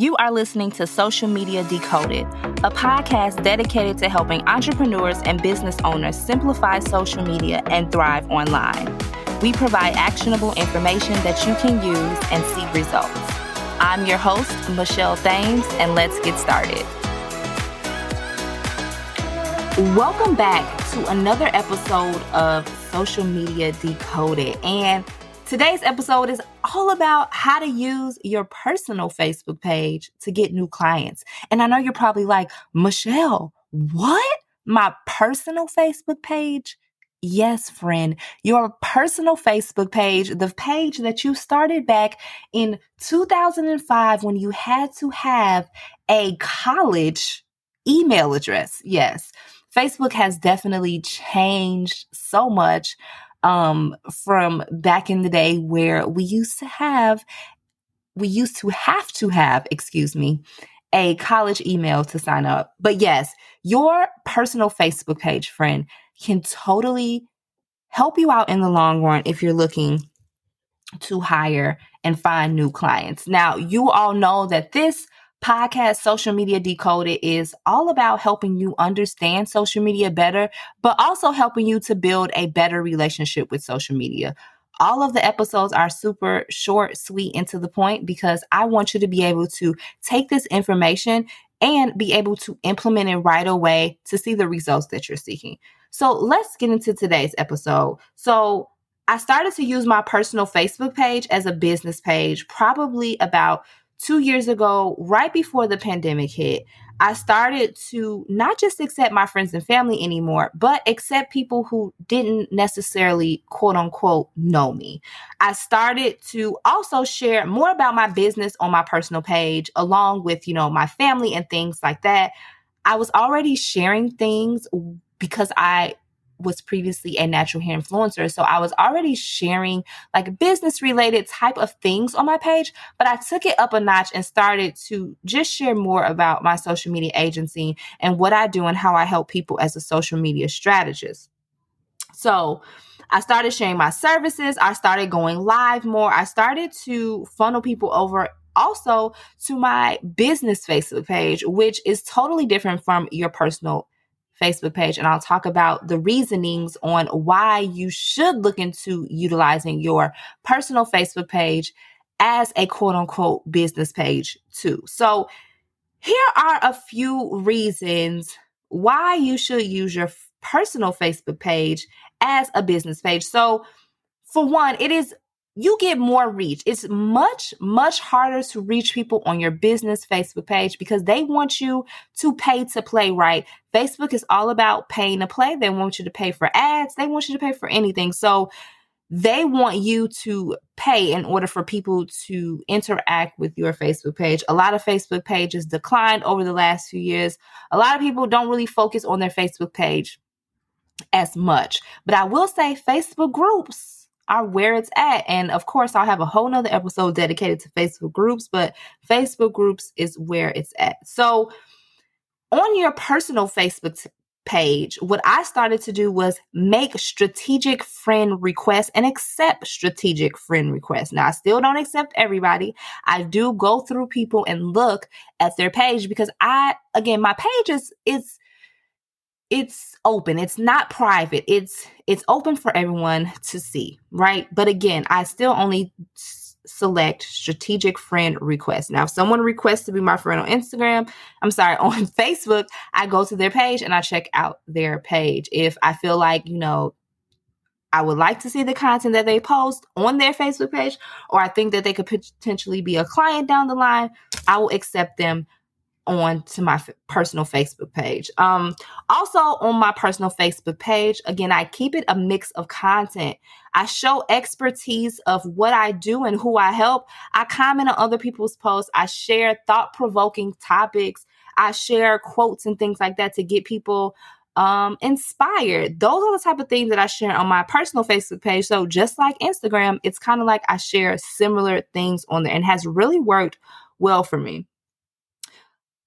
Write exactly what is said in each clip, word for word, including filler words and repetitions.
You are listening to Social Media Decoded, a podcast dedicated to helping entrepreneurs and business owners simplify social media and thrive online. We provide actionable information that you can use and see results. I'm your host, Michelle Thames, and let's get started. Welcome back to another episode of Social Media Decoded, and today's episode is all about how to use your personal Facebook page to get new clients. And I know you're probably like, Michelle, what? My personal Facebook page? Yes, friend, your personal Facebook page, the page that you started back in two thousand five when you had to have a college email address. Yes, Facebook has definitely changed so much. Um, from back in the day where we used to have, we used to have to have, excuse me, a college email to sign up. But yes, your personal Facebook page, friend, can totally help you out in the long run if you're looking to hire and find new clients. Now, you all know that this podcast, Social Media Decoded, is all about helping you understand social media better, but also helping you to build a better relationship with social media. All of the episodes are super short, sweet, and to the point because I want you to be able to take this information and be able to implement it right away to see the results that you're seeking. So let's get into today's episode. So I started to use my personal Facebook page as a business page probably about Two years ago, right before the pandemic hit. I started to not just accept my friends and family anymore, but accept people who didn't necessarily, quote unquote, know me. I started to also share more about my business on my personal page, along with, you know, my family and things like that. I was already sharing things because I was previously a natural hair influencer. So I was already sharing like business related type of things on my page, but I took it up a notch and started to just share more about my social media agency and what I do and how I help people as a social media strategist. So I started sharing my services. I started going live more. I started to funnel people over also to my business Facebook page, which is totally different from your personal Facebook page, and I'll talk about the reasonings on why you should look into utilizing your personal Facebook page as a quote unquote business page too. So here are a few reasons why you should use your personal Facebook page as a business page. So for one, it is you get more reach. It's much, much harder to reach people on your business Facebook page because they want you to pay to play, right? Facebook is all about paying to play. They want you to pay for ads. They want you to pay for anything. So they want you to pay in order for people to interact with your Facebook page. A lot of Facebook pages declined over the last few years. A lot of people don't really focus on their Facebook page as much. But I will say Facebook groups are where it's at. And of course, I'll have a whole nother episode dedicated to Facebook groups, but Facebook groups is where it's at. So on your personal Facebook t- page, what I started to do was make strategic friend requests and accept strategic friend requests. Now, I still don't accept everybody. I do go through people and look at their page because I, again, my page is, is It's open. It's not private. It's it's open for everyone to see, right? But again, I still only s- select strategic friend requests. Now, if someone requests to be my friend on Instagram, I'm sorry, on Facebook, I go to their page and I check out their page. If I feel like, you know, I would like to see the content that they post on their Facebook page, or I think that they could potentially be a client down the line, I will accept them on to my f- personal Facebook page. Um, also on my personal Facebook page, again, I keep it a mix of content. I show expertise of what I do and who I help. I comment on other people's posts. I share thought-provoking topics. I share quotes and things like that to get people um, inspired. Those are the type of things that I share on my personal Facebook page. So just like Instagram, it's kind of like I share similar things on there and has really worked well for me.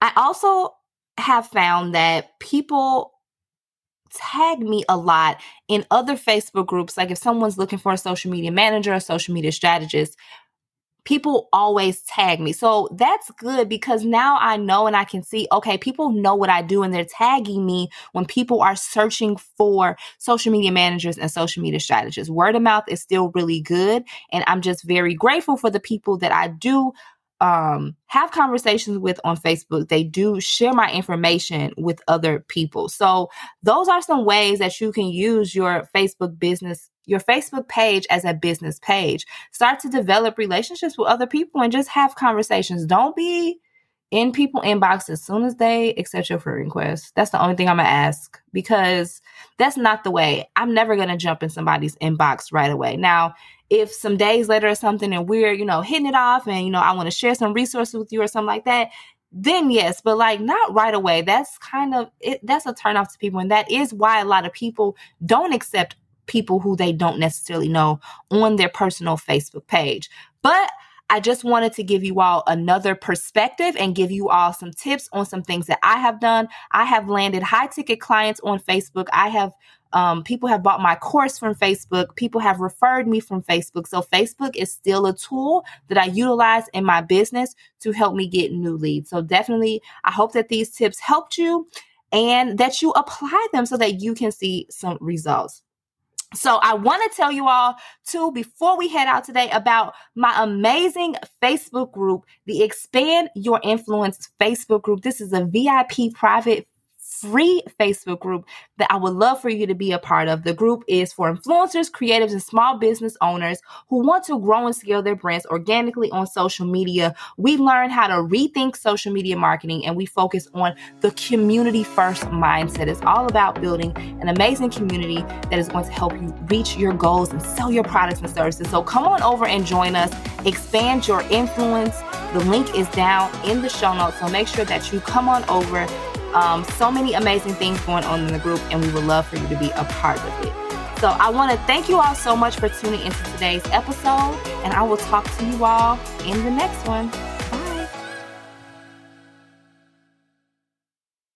I also have found that people tag me a lot in other Facebook groups. Like if someone's looking for a social media manager or social media strategist, people always tag me. So that's good because now I know and I can see, okay, people know what I do and they're tagging me when people are searching for social media managers and social media strategists. Word of mouth is still really good. And I'm just very grateful for the people that I do um, have conversations with on Facebook. They do share my information with other people. So those are some ways that you can use your Facebook business your Facebook page as a business page. Start to develop relationships with other people and just have conversations. Don't be in people's inbox as soon as they accept your friend request. That's the only thing I'm going to ask because that's not the way. I'm never going to jump in somebody's inbox right away. Now, if some days later or something and we're, you know, hitting it off and, you know, I want to share some resources with you or something like that, then yes, but like not right away. That's kind of, it, that's a turnoff to people. And that is why a lot of people don't accept people who they don't necessarily know on their personal Facebook page. But I just wanted to give you all another perspective and give you all some tips on some things that I have done. I have landed high ticket clients on Facebook. I have um, people have bought my course from Facebook. People have referred me from Facebook. So Facebook is still a tool that I utilize in my business to help me get new leads. So definitely, I hope that these tips helped you and that you apply them so that you can see some results. So I want to tell you all, too, before we head out today about my amazing Facebook group, the Expand Your Influence Facebook group. This is a V I P private free Facebook group that I would love for you to be a part of. The group is for influencers, creatives, and small business owners who want to grow and scale their brands organically on social media. We learn how to rethink social media marketing, and we focus on the community first mindset. It's all about building an amazing community that is going to help you reach your goals and sell your products and services. So come on over and join us. Expand Your Influence. The link is down in the show notes, so make sure that you come on over. Um, so many amazing things going on in the group, and we would love for you to be a part of it. So I want to thank you all so much for tuning into today's episode, and I will talk to you all in the next one.